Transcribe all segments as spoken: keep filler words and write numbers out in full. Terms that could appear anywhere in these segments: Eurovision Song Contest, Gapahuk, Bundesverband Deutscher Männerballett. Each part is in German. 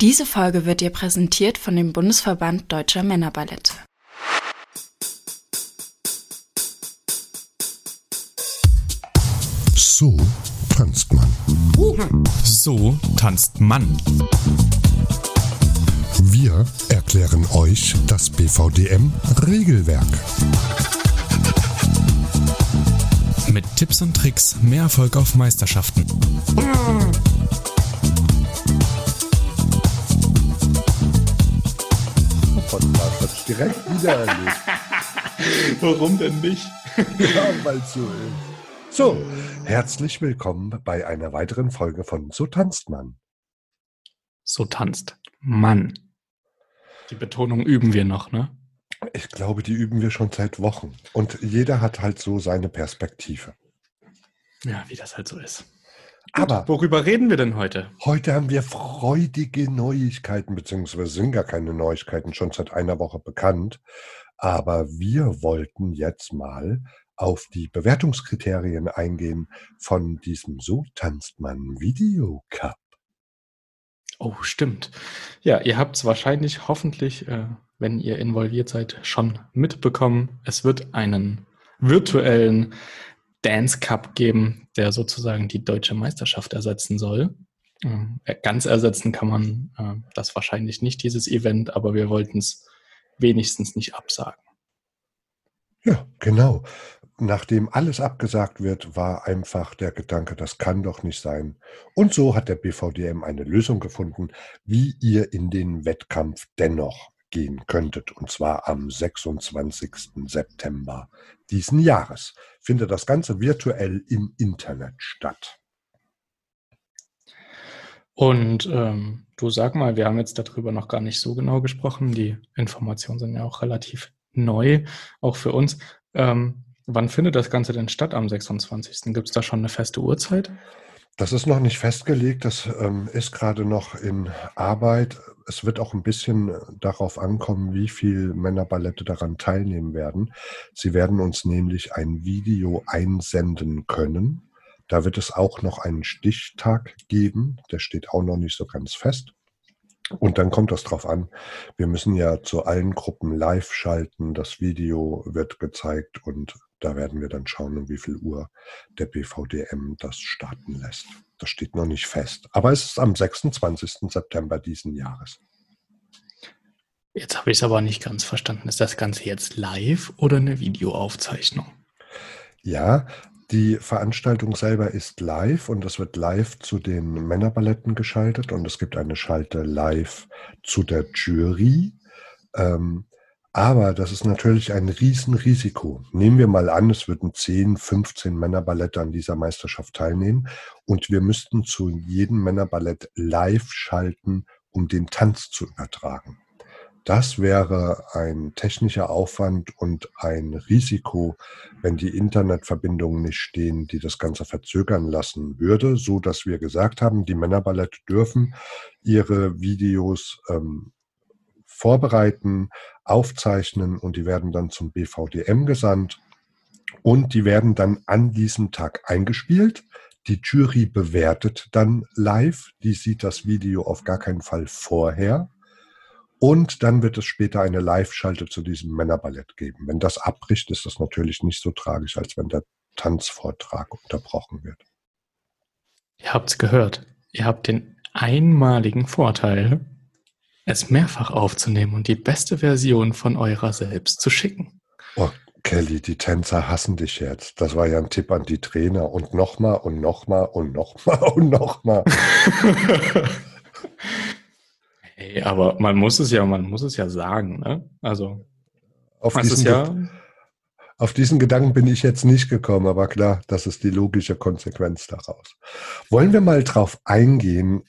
Diese Folge wird dir präsentiert von dem Bundesverband Deutscher Männerballett. So tanzt man. So tanzt man. Wir erklären euch das B V D M-Regelwerk. Mit Tipps und Tricks mehr Erfolg auf Meisterschaften. Direkt wieder erlebt. Warum denn nicht? Ja, weil so ist. So, herzlich willkommen bei einer weiteren Folge von So tanzt man. So tanzt man. Die Betonung üben wir noch, ne? Ich glaube, die üben wir schon seit Wochen. Und jeder hat halt so seine Perspektive. Ja, wie das halt so ist. Gut, aber worüber reden wir denn heute? Heute haben wir freudige Neuigkeiten, beziehungsweise sind gar keine Neuigkeiten, schon seit einer Woche bekannt. Aber wir wollten jetzt mal auf die Bewertungskriterien eingehen von diesem So tanzt man Videocup. Oh, stimmt. Ja, ihr habt es wahrscheinlich, hoffentlich, äh, wenn ihr involviert seid, schon mitbekommen. Es wird einen virtuellen Dance Cup geben, der sozusagen die deutsche Meisterschaft ersetzen soll. Ganz ersetzen kann man äh, das wahrscheinlich nicht, dieses Event, aber wir wollten es wenigstens nicht absagen. Ja, genau. Nachdem alles abgesagt wird, war einfach der Gedanke, das kann doch nicht sein. Und so hat der B V D M eine Lösung gefunden, wie ihr in den Wettkampf dennoch gehen könntet, und zwar am sechsundzwanzigsten September diesen Jahres. Findet das Ganze virtuell im Internet statt. Und ähm, du sag mal, wir haben jetzt darüber noch gar nicht so genau gesprochen. Die Informationen sind ja auch relativ neu, auch für uns. Ähm, wann findet das Ganze denn statt am sechsundzwanzigsten? Gibt es da schon eine feste Uhrzeit? Das ist noch nicht festgelegt, das ähm, ist gerade noch in Arbeit. Es wird auch ein bisschen darauf ankommen, wie viele Männerballette daran teilnehmen werden. Sie werden uns nämlich ein Video einsenden können. Da wird es auch noch einen Stichtag geben, der steht auch noch nicht so ganz fest. Und dann kommt das drauf an, wir müssen ja zu allen Gruppen live schalten, das Video wird gezeigt und da werden wir dann schauen, um wie viel Uhr der B V D M das starten lässt. Das steht noch nicht fest. Aber es ist am sechsundzwanzigsten September diesen Jahres. Jetzt habe ich es aber nicht ganz verstanden. Ist das Ganze jetzt live oder eine Videoaufzeichnung? Ja, die Veranstaltung selber ist live und es wird live zu den Männerballetten geschaltet und es gibt eine Schalte live zu der Jury. Ähm, Aber das ist natürlich ein Riesenrisiko. Nehmen wir mal an, es würden zehn, fünfzehn Männerballette an dieser Meisterschaft teilnehmen und wir müssten zu jedem Männerballett live schalten, um den Tanz zu übertragen. Das wäre ein technischer Aufwand und ein Risiko, wenn die Internetverbindungen nicht stehen, die das Ganze verzögern lassen würde, so dass wir gesagt haben, die Männerballette dürfen ihre Videos ähm, vorbereiten, aufzeichnen und die werden dann zum B V D M gesandt und die werden dann an diesem Tag eingespielt. Die Jury bewertet dann live, die sieht das Video auf gar keinen Fall vorher und dann wird es später eine Live-Schalte zu diesem Männerballett geben. Wenn das abbricht, ist das natürlich nicht so tragisch, als wenn der Tanzvortrag unterbrochen wird. Ihr habt es gehört, ihr habt den einmaligen Vorteil, es mehrfach aufzunehmen und die beste Version von eurer selbst zu schicken. Oh, Kelly, die Tänzer hassen dich jetzt. Das war ja ein Tipp an die Trainer. Und nochmal und nochmal und nochmal und nochmal. Hey, aber man muss es ja, man muss es ja sagen, ne? Also auf diesen, ja, auf diesen Gedanken bin ich jetzt nicht gekommen, aber klar, das ist die logische Konsequenz daraus. Wollen wir mal drauf eingehen,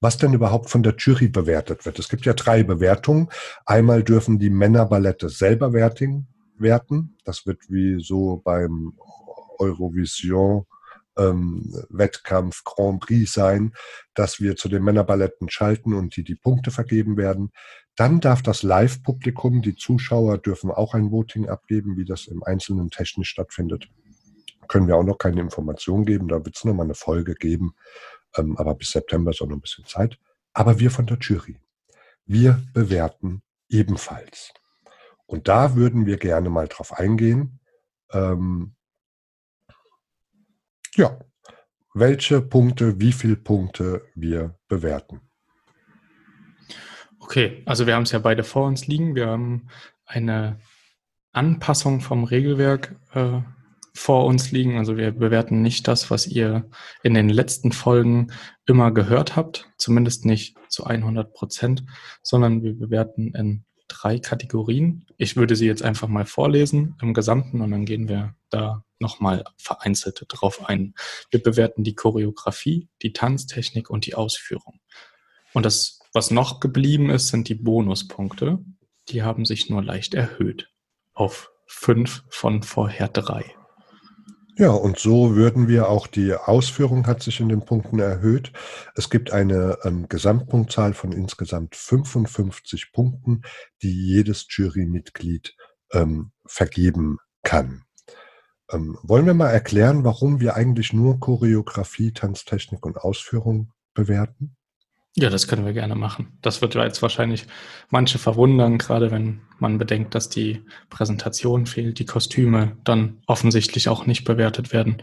was denn überhaupt von der Jury bewertet wird? Es gibt ja drei Bewertungen. Einmal dürfen die Männerballette selber werten. Das wird wie so beim Eurovision Ähm, Wettkampf Grand Prix sein, dass wir zu den Männerballetten schalten und die die Punkte vergeben werden. Dann darf das Live-Publikum, die Zuschauer dürfen auch ein Voting abgeben, wie das im Einzelnen technisch stattfindet. Können wir auch noch keine Informationen geben, da wird es nochmal eine Folge geben, ähm, aber bis September ist auch noch ein bisschen Zeit. Aber wir von der Jury, wir bewerten ebenfalls. Und da würden wir gerne mal drauf eingehen. Ähm, ja, welche Punkte, wie viele Punkte wir bewerten. Okay, also wir haben es ja beide vor uns liegen. Wir haben eine Anpassung vom Regelwerk äh, vor uns liegen. Also wir bewerten nicht das, was ihr in den letzten Folgen immer gehört habt, zumindest nicht zu hundert Prozent, sondern wir bewerten in drei Kategorien. Ich würde sie jetzt einfach mal vorlesen im Gesamten und dann gehen wir da nochmal vereinzelt drauf ein. Wir bewerten die Choreografie, die Tanztechnik und die Ausführung. Und das, was noch geblieben ist, sind die Bonuspunkte. Die haben sich nur leicht erhöht auf fünf von vorher drei. Ja, und so würden wir auch, die Ausführung hat sich in den Punkten erhöht. Es gibt eine ähm, Gesamtpunktzahl von insgesamt fünfundfünfzig Punkten, die jedes Jurymitglied ähm, vergeben kann. Ähm, wollen wir mal erklären, warum wir eigentlich nur Choreografie, Tanztechnik und Ausführung bewerten? Ja, das können wir gerne machen. Das wird jetzt wahrscheinlich manche verwundern, gerade wenn man bedenkt, dass die Präsentation fehlt, die Kostüme dann offensichtlich auch nicht bewertet werden.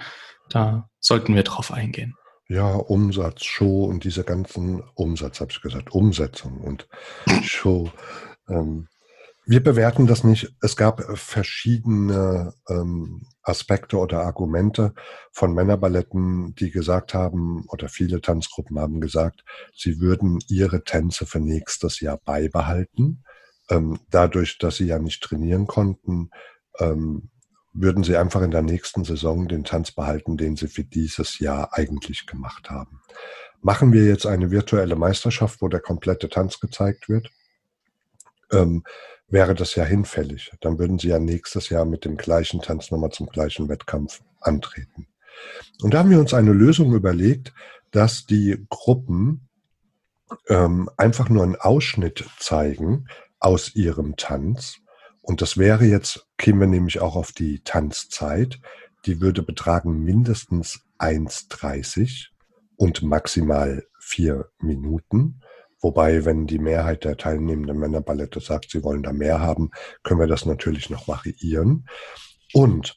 Da sollten wir drauf eingehen. Ja, Umsatz, Show und diese ganzen, Umsatz habe ich gesagt, Umsetzung und Show. Ähm, wir bewerten das nicht. Es gab verschiedene ähm, Aspekte oder Argumente von Männerballetten, die gesagt haben, oder viele Tanzgruppen haben gesagt, sie würden ihre Tänze für nächstes Jahr beibehalten. Ähm, dadurch, dass sie ja nicht trainieren konnten, ähm, würden sie einfach in der nächsten Saison den Tanz behalten, den sie für dieses Jahr eigentlich gemacht haben. Machen wir jetzt eine virtuelle Meisterschaft, wo der komplette Tanz gezeigt wird? Ähm, wäre das ja hinfällig. Dann würden sie ja nächstes Jahr mit dem gleichen Tanz nochmal zum gleichen Wettkampf antreten. Und da haben wir uns eine Lösung überlegt, dass die Gruppen ähm, einfach nur einen Ausschnitt zeigen aus ihrem Tanz. Und das wäre jetzt, kämen wir nämlich auch auf die Tanzzeit, die würde betragen mindestens eins Komma dreißig und maximal vier Minuten. Wobei, wenn die Mehrheit der teilnehmenden Männerballette sagt, sie wollen da mehr haben, können wir das natürlich noch variieren. Und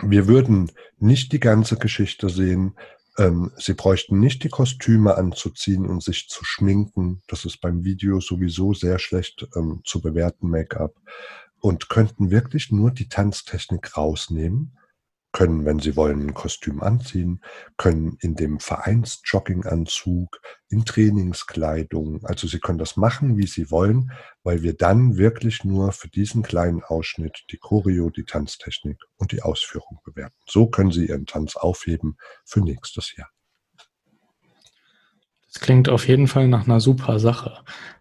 wir würden nicht die ganze Geschichte sehen. Ähm, sie bräuchten nicht die Kostüme anzuziehen und sich zu schminken. Das ist beim Video sowieso sehr schlecht ähm, zu bewerten, Make-up. Und könnten wirklich nur die Tanztechnik rausnehmen. Können, wenn sie wollen, ein Kostüm anziehen, können in dem Vereins-Jogging-Anzug, in Trainingskleidung. Also sie können das machen, wie sie wollen, weil wir dann wirklich nur für diesen kleinen Ausschnitt die Choreo, die Tanztechnik und die Ausführung bewerten. So können sie ihren Tanz aufheben für nächstes Jahr. Das klingt auf jeden Fall nach einer super Sache.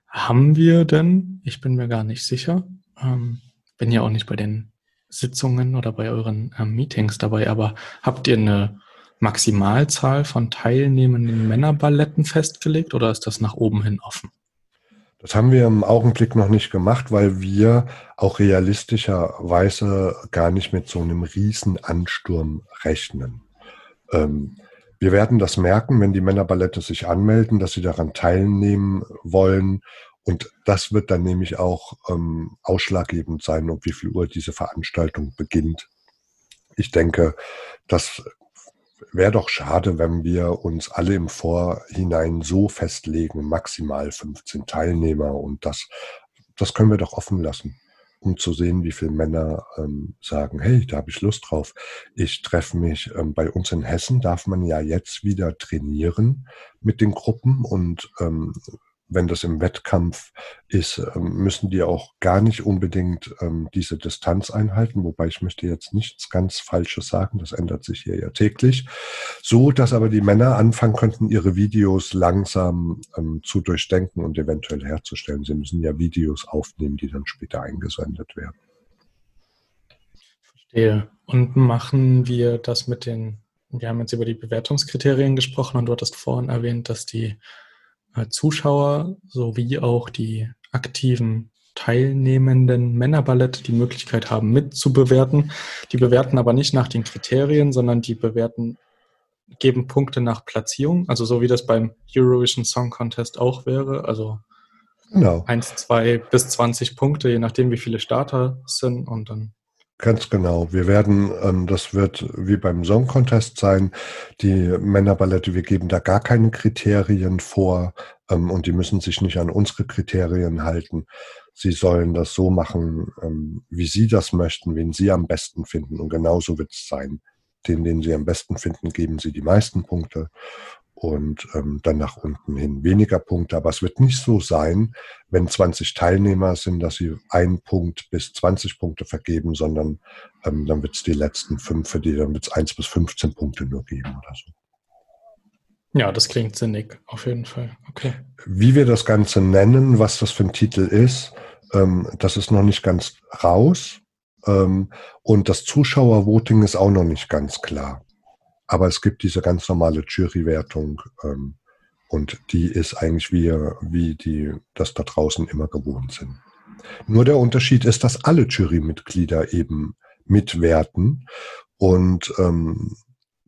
Haben wir denn, ich bin mir gar nicht sicher, ähm, bin ja auch nicht bei den Sitzungen oder bei euren äh, Meetings dabei, aber habt ihr eine Maximalzahl von teilnehmenden Männerballetten festgelegt oder ist das nach oben hin offen? Das haben wir im Augenblick noch nicht gemacht, weil wir auch realistischerweise gar nicht mit so einem riesen Ansturm rechnen. Ähm, wir werden das merken, wenn die Männerballette sich anmelden, dass sie daran teilnehmen wollen. Und das wird dann nämlich auch ähm, ausschlaggebend sein, um wie viel Uhr diese Veranstaltung beginnt. Ich denke, das wäre doch schade, wenn wir uns alle im Vorhinein so festlegen, maximal fünfzehn Teilnehmer. Und das, das können wir doch offen lassen, um zu sehen, wie viele Männer ähm, sagen, hey, da habe ich Lust drauf. Ich treffe mich, ähm, bei uns in Hessen darf man ja jetzt wieder trainieren mit den Gruppen und ähm, wenn das im Wettkampf ist, müssen die auch gar nicht unbedingt ähm, diese Distanz einhalten. Wobei ich möchte jetzt nichts ganz Falsches sagen. Das ändert sich hier ja täglich. So, dass aber die Männer anfangen könnten, ihre Videos langsam ähm, zu durchdenken und eventuell herzustellen. Sie müssen ja Videos aufnehmen, die dann später eingesendet werden. Verstehe. Und machen wir das mit den, wir haben jetzt über die Bewertungskriterien gesprochen und du hattest vorhin erwähnt, dass die Zuschauer sowie auch die aktiven teilnehmenden Männerballette die Möglichkeit haben, mitzubewerten. Die bewerten aber nicht nach den Kriterien, sondern die bewerten geben Punkte nach Platzierung, also so wie das beim Eurovision Song Contest auch wäre, also genau. eins, zwei bis zwanzig Punkte, je nachdem wie viele Starter sind und dann... Ganz genau. Wir werden, ähm, das wird wie beim Song Contest sein, die Männerballette, wir geben da gar keine Kriterien vor, ähm, und die müssen sich nicht an unsere Kriterien halten. Sie sollen das so machen, ähm, wie sie das möchten, wen sie am besten finden, und genauso wird es sein. Den, den sie am besten finden, geben sie die meisten Punkte und ähm, dann nach unten hin weniger Punkte. Aber es wird nicht so sein, wenn zwanzig Teilnehmer sind, dass sie einen Punkt bis zwanzig Punkte vergeben, sondern ähm, dann wird es die letzten fünf, für die dann wird es eins bis fünfzehn Punkte nur geben oder so. Ja, das klingt sinnig, auf jeden Fall. Okay. Wie wir das Ganze nennen, was das für ein Titel ist, ähm, das ist noch nicht ganz raus. Und das Zuschauervoting ist auch noch nicht ganz klar. Aber es gibt diese ganz normale Jurywertung, ähm, und die ist eigentlich wie, wie die das da draußen immer gewohnt sind. Nur der Unterschied ist, dass alle Jurymitglieder eben mitwerten und ähm,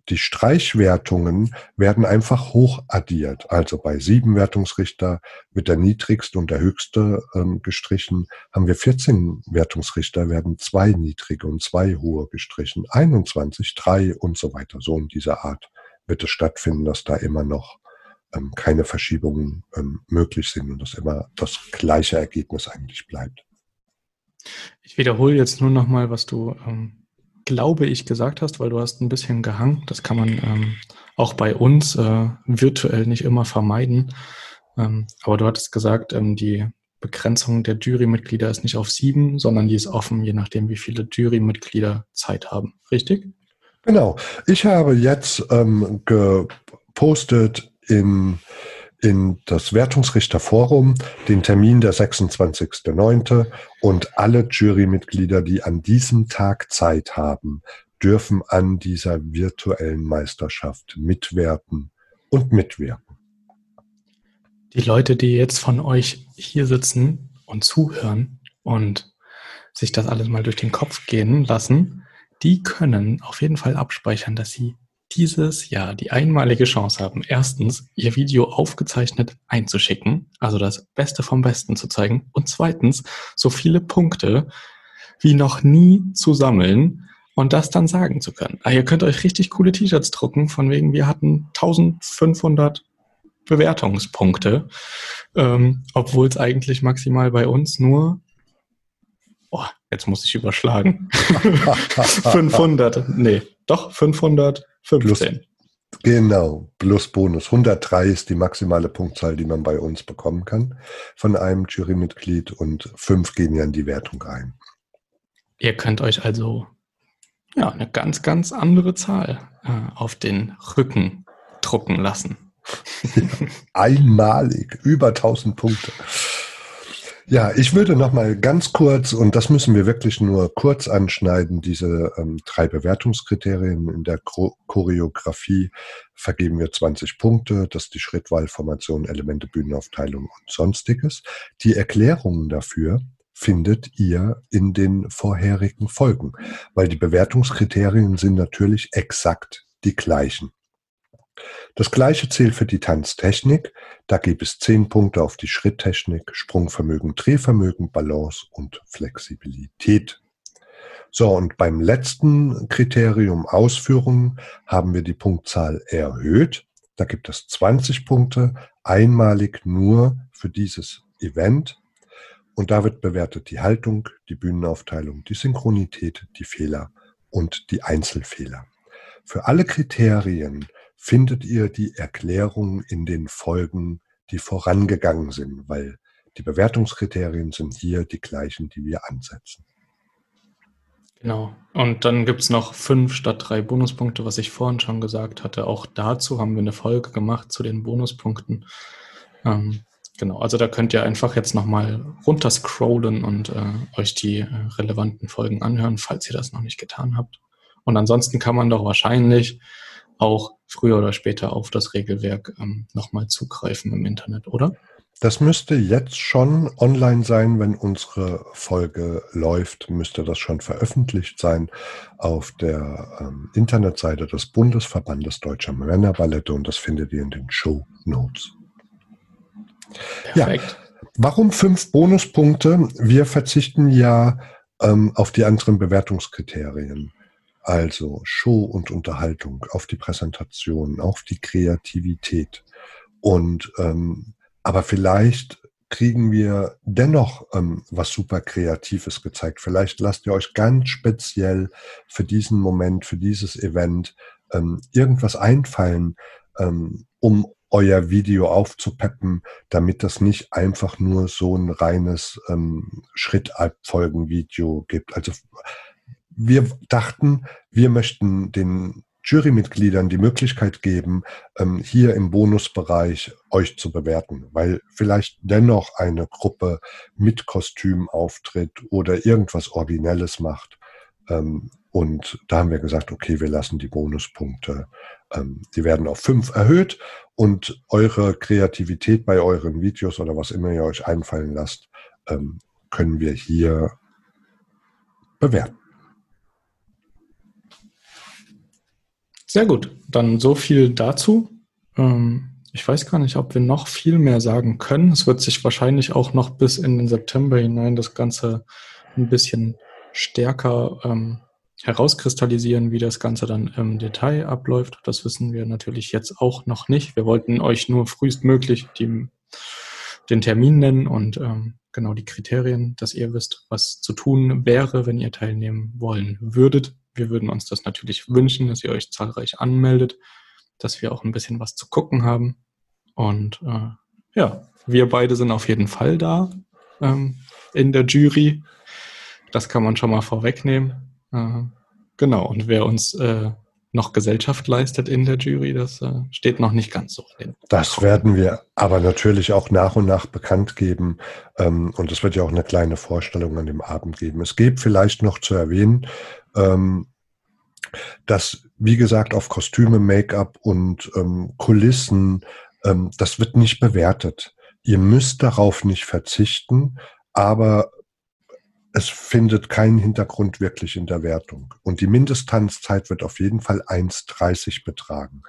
die Streichwertungen werden einfach hoch addiert. Also bei sieben Wertungsrichter wird der niedrigste und der höchste ähm, gestrichen. Haben wir vierzehn Wertungsrichter, werden zwei niedrige und zwei hohe gestrichen. einundzwanzig, drei und so weiter. So in dieser Art wird es stattfinden, dass da immer noch ähm, keine Verschiebungen ähm, möglich sind und dass immer das gleiche Ergebnis eigentlich bleibt. Ich wiederhole jetzt nur noch mal, was du... Ähm glaube ich, gesagt hast, weil du hast ein bisschen gehangen. Das kann man ähm, auch bei uns äh, virtuell nicht immer vermeiden. Ähm, aber du hattest gesagt, ähm, die Begrenzung der Jurymitglieder ist nicht auf sieben, sondern die ist offen, je nachdem, wie viele Jurymitglieder Zeit haben. Richtig? Genau. Ich habe jetzt ähm, gepostet in, in das Wertungsrichterforum den Termin der sechsundzwanzigsten neunten und alle Jurymitglieder, die an diesem Tag Zeit haben, dürfen an dieser virtuellen Meisterschaft mitwerten und mitwirken. Die Leute, die jetzt von euch hier sitzen und zuhören und sich das alles mal durch den Kopf gehen lassen, die können auf jeden Fall abspeichern, dass sie dieses Jahr die einmalige Chance haben, erstens, ihr Video aufgezeichnet einzuschicken, also das Beste vom Besten zu zeigen, und zweitens, so viele Punkte wie noch nie zu sammeln und das dann sagen zu können. Also ihr könnt euch richtig coole T-Shirts drucken, von wegen, wir hatten eintausendfünfhundert Bewertungspunkte, ähm, obwohl es eigentlich maximal bei uns nur... Oh, jetzt muss ich überschlagen. fünfhundert, nee, doch fünfhundertfünfzehn. Plus, genau, plus Bonus. hundertdrei ist die maximale Punktzahl, die man bei uns bekommen kann von einem Jurymitglied, und fünf gehen ja in die Wertung rein. Ihr könnt euch also ja eine ganz, ganz andere Zahl äh, auf den Rücken drucken lassen. Ja, einmalig, über tausend Punkte. Ja, ich würde noch mal ganz kurz, und das müssen wir wirklich nur kurz anschneiden, diese ähm, drei Bewertungskriterien. In der Choreografie vergeben wir zwanzig Punkte, das ist die Schrittwahlformation, Elemente, Bühnenaufteilung und Sonstiges. Die Erklärungen dafür findet ihr in den vorherigen Folgen, weil die Bewertungskriterien sind natürlich exakt die gleichen. Das gleiche zählt für die Tanztechnik. Da gibt es zehn Punkte auf die Schritttechnik, Sprungvermögen, Drehvermögen, Balance und Flexibilität. So, und beim letzten Kriterium Ausführungen haben wir die Punktzahl erhöht. Da gibt es zwanzig Punkte, einmalig nur für dieses Event. Und da wird bewertet die Haltung, die Bühnenaufteilung, die Synchronität, die Fehler und die Einzelfehler. Für alle Kriterien findet ihr die Erklärung in den Folgen, die vorangegangen sind, weil die Bewertungskriterien sind hier die gleichen, die wir ansetzen. Genau. Und dann gibt es noch fünf statt drei Bonuspunkte, was ich vorhin schon gesagt hatte. Auch dazu haben wir eine Folge gemacht zu den Bonuspunkten. Ähm, genau. Also da könnt ihr einfach jetzt nochmal runterscrollen und äh, euch die äh, relevanten Folgen anhören, falls ihr das noch nicht getan habt. Und ansonsten kann man doch wahrscheinlich auch früher oder später auf das Regelwerk ähm, nochmal zugreifen im Internet, oder? Das müsste jetzt schon online sein, wenn unsere Folge läuft, müsste das schon veröffentlicht sein auf der ähm, Internetseite des Bundesverbandes Deutscher Männerballett, und das findet ihr in den Shownotes. Ja, warum fünf Bonuspunkte? Wir verzichten ja ähm, auf die anderen Bewertungskriterien. Also Show und Unterhaltung, auf die Präsentation, auf die Kreativität. Und ähm, aber vielleicht kriegen wir dennoch ähm, was super Kreatives gezeigt. Vielleicht lasst ihr euch ganz speziell für diesen Moment, für dieses Event ähm, irgendwas einfallen, ähm, um euer Video aufzupeppen, damit das nicht einfach nur so ein reines ähm, Schrittabfolgen-Video gibt. Also wir dachten, wir möchten den Jurymitgliedern die Möglichkeit geben, ähm, hier im Bonusbereich euch zu bewerten, weil vielleicht dennoch eine Gruppe mit Kostüm auftritt oder irgendwas Originelles macht. Ähm, und da haben wir gesagt, okay, wir lassen die Bonuspunkte, ähm, die werden auf fünf erhöht, und eure Kreativität bei euren Videos oder was immer ihr euch einfallen lasst, ähm, können wir hier bewerten. Sehr gut, dann so viel dazu. Ich weiß gar nicht, ob wir noch viel mehr sagen können. Es wird sich wahrscheinlich auch noch bis in den September hinein das Ganze ein bisschen stärker ähm, herauskristallisieren, wie das Ganze dann im Detail abläuft. Das wissen wir natürlich jetzt auch noch nicht. Wir wollten euch nur frühestmöglich die, den Termin nennen und ähm, genau die Kriterien, dass ihr wisst, was zu tun wäre, wenn ihr teilnehmen wollen würdet. Wir würden uns das natürlich wünschen, dass ihr euch zahlreich anmeldet, dass wir auch ein bisschen was zu gucken haben. Und äh, ja, wir beide sind auf jeden Fall da ähm, in der Jury. Das kann man schon mal vorwegnehmen. Äh, genau, und wer uns äh, noch Gesellschaft leistet in der Jury, das äh, steht noch nicht ganz so. Das werden wir aber natürlich auch nach und nach bekannt geben. Ähm, und es wird ja auch eine kleine Vorstellung an dem Abend geben. Es gibt vielleicht noch zu erwähnen, Ähm, das, wie gesagt, auf Kostüme, Make-up und ähm, Kulissen, ähm, das wird nicht bewertet. Ihr müsst darauf nicht verzichten, aber es findet keinen Hintergrund wirklich in der Wertung. Und die Mindesttanzzeit wird auf jeden Fall eins Komma dreißig betragen.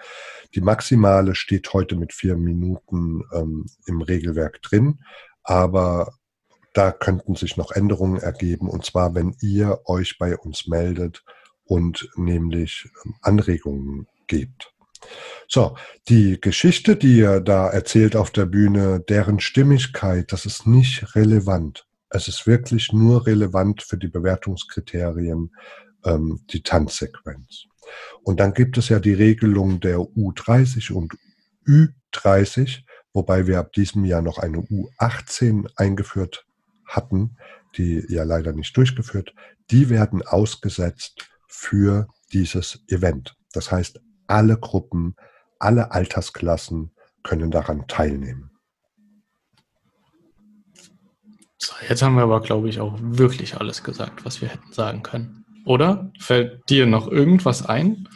Die maximale steht heute mit vier Minuten ähm, im Regelwerk drin, aber da könnten sich noch Änderungen ergeben, und zwar, wenn ihr euch bei uns meldet und nämlich Anregungen gebt. So, die Geschichte, die ihr da erzählt auf der Bühne, deren Stimmigkeit, das ist nicht relevant. Es ist wirklich nur relevant für die Bewertungskriterien, ähm, die Tanzsequenz. Und dann gibt es ja die Regelung der U dreißig und Ü dreißig, wobei wir ab diesem Jahr noch eine U achtzehn eingeführt haben. hatten, die ja leider nicht durchgeführt, die werden ausgesetzt für dieses Event. Das heißt, alle Gruppen, alle Altersklassen können daran teilnehmen. So, jetzt haben wir aber, glaube ich, auch wirklich alles gesagt, was wir hätten sagen können. Oder? Fällt dir noch irgendwas ein?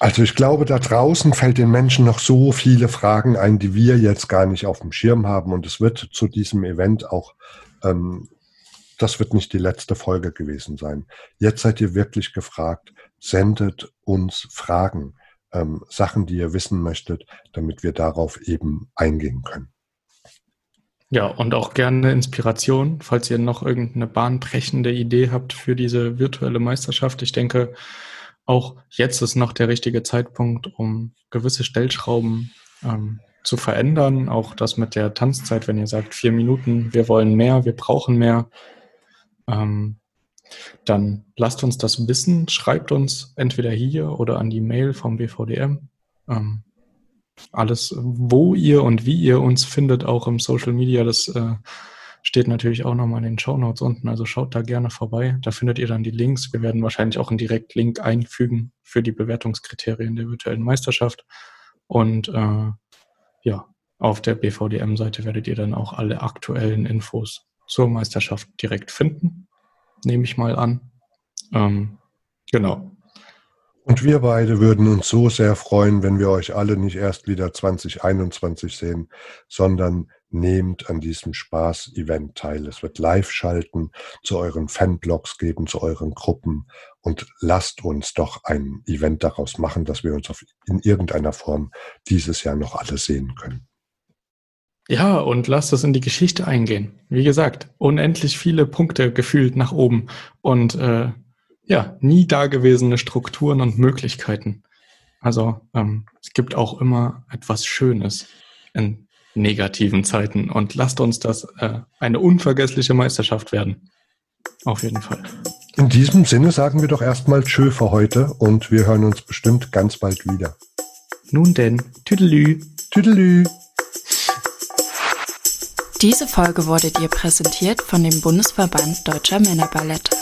Also ich glaube, da draußen fällt den Menschen noch so viele Fragen ein, die wir jetzt gar nicht auf dem Schirm haben. Und es wird zu diesem Event auch das wird nicht die letzte Folge gewesen sein. Jetzt seid ihr wirklich gefragt, sendet uns Fragen, ähm, Sachen, die ihr wissen möchtet, damit wir darauf eben eingehen können. Ja, und auch gerne Inspiration, falls ihr noch irgendeine bahnbrechende Idee habt für diese virtuelle Meisterschaft. Ich denke, auch jetzt ist noch der richtige Zeitpunkt, um gewisse Stellschrauben ähm, zu verändern, auch das mit der Tanzzeit, wenn ihr sagt, vier Minuten, wir wollen mehr, wir brauchen mehr, ähm, dann lasst uns das wissen, schreibt uns entweder hier oder an die Mail vom B V D M. Ähm, alles, wo ihr und wie ihr uns findet, auch im Social Media, das äh, steht natürlich auch nochmal in den Shownotes unten, also schaut da gerne vorbei, da findet ihr dann die Links. Wir werden wahrscheinlich auch einen Direktlink einfügen für die Bewertungskriterien der virtuellen Meisterschaft, und äh, ja, auf der B V D M-Seite werdet ihr dann auch alle aktuellen Infos zur Meisterschaft direkt finden, nehme ich mal an. Ähm, genau. Und wir beide würden uns so sehr freuen, wenn wir euch alle nicht erst wieder zwanzig einundzwanzig sehen, sondern nehmt an diesem Spaß-Event teil. Es wird Live-Schalten zu euren Fanblogs geben, zu euren Gruppen, und lasst uns doch ein Event daraus machen, dass wir uns auf, in irgendeiner Form dieses Jahr noch alle sehen können. Ja, und lasst es in die Geschichte eingehen. Wie gesagt, unendlich viele Punkte gefühlt nach oben und äh, ja, nie dagewesene Strukturen und Möglichkeiten. Also ähm, es gibt auch immer etwas Schönes in negativen Zeiten, und lasst uns das äh, eine unvergessliche Meisterschaft werden. Auf jeden Fall. In diesem Sinne sagen wir doch erstmal tschö für heute, und wir hören uns bestimmt ganz bald wieder. Nun denn, tüdelü. Tüdelü. Diese Folge wurde dir präsentiert von dem Bundesverband Deutscher Männerballett.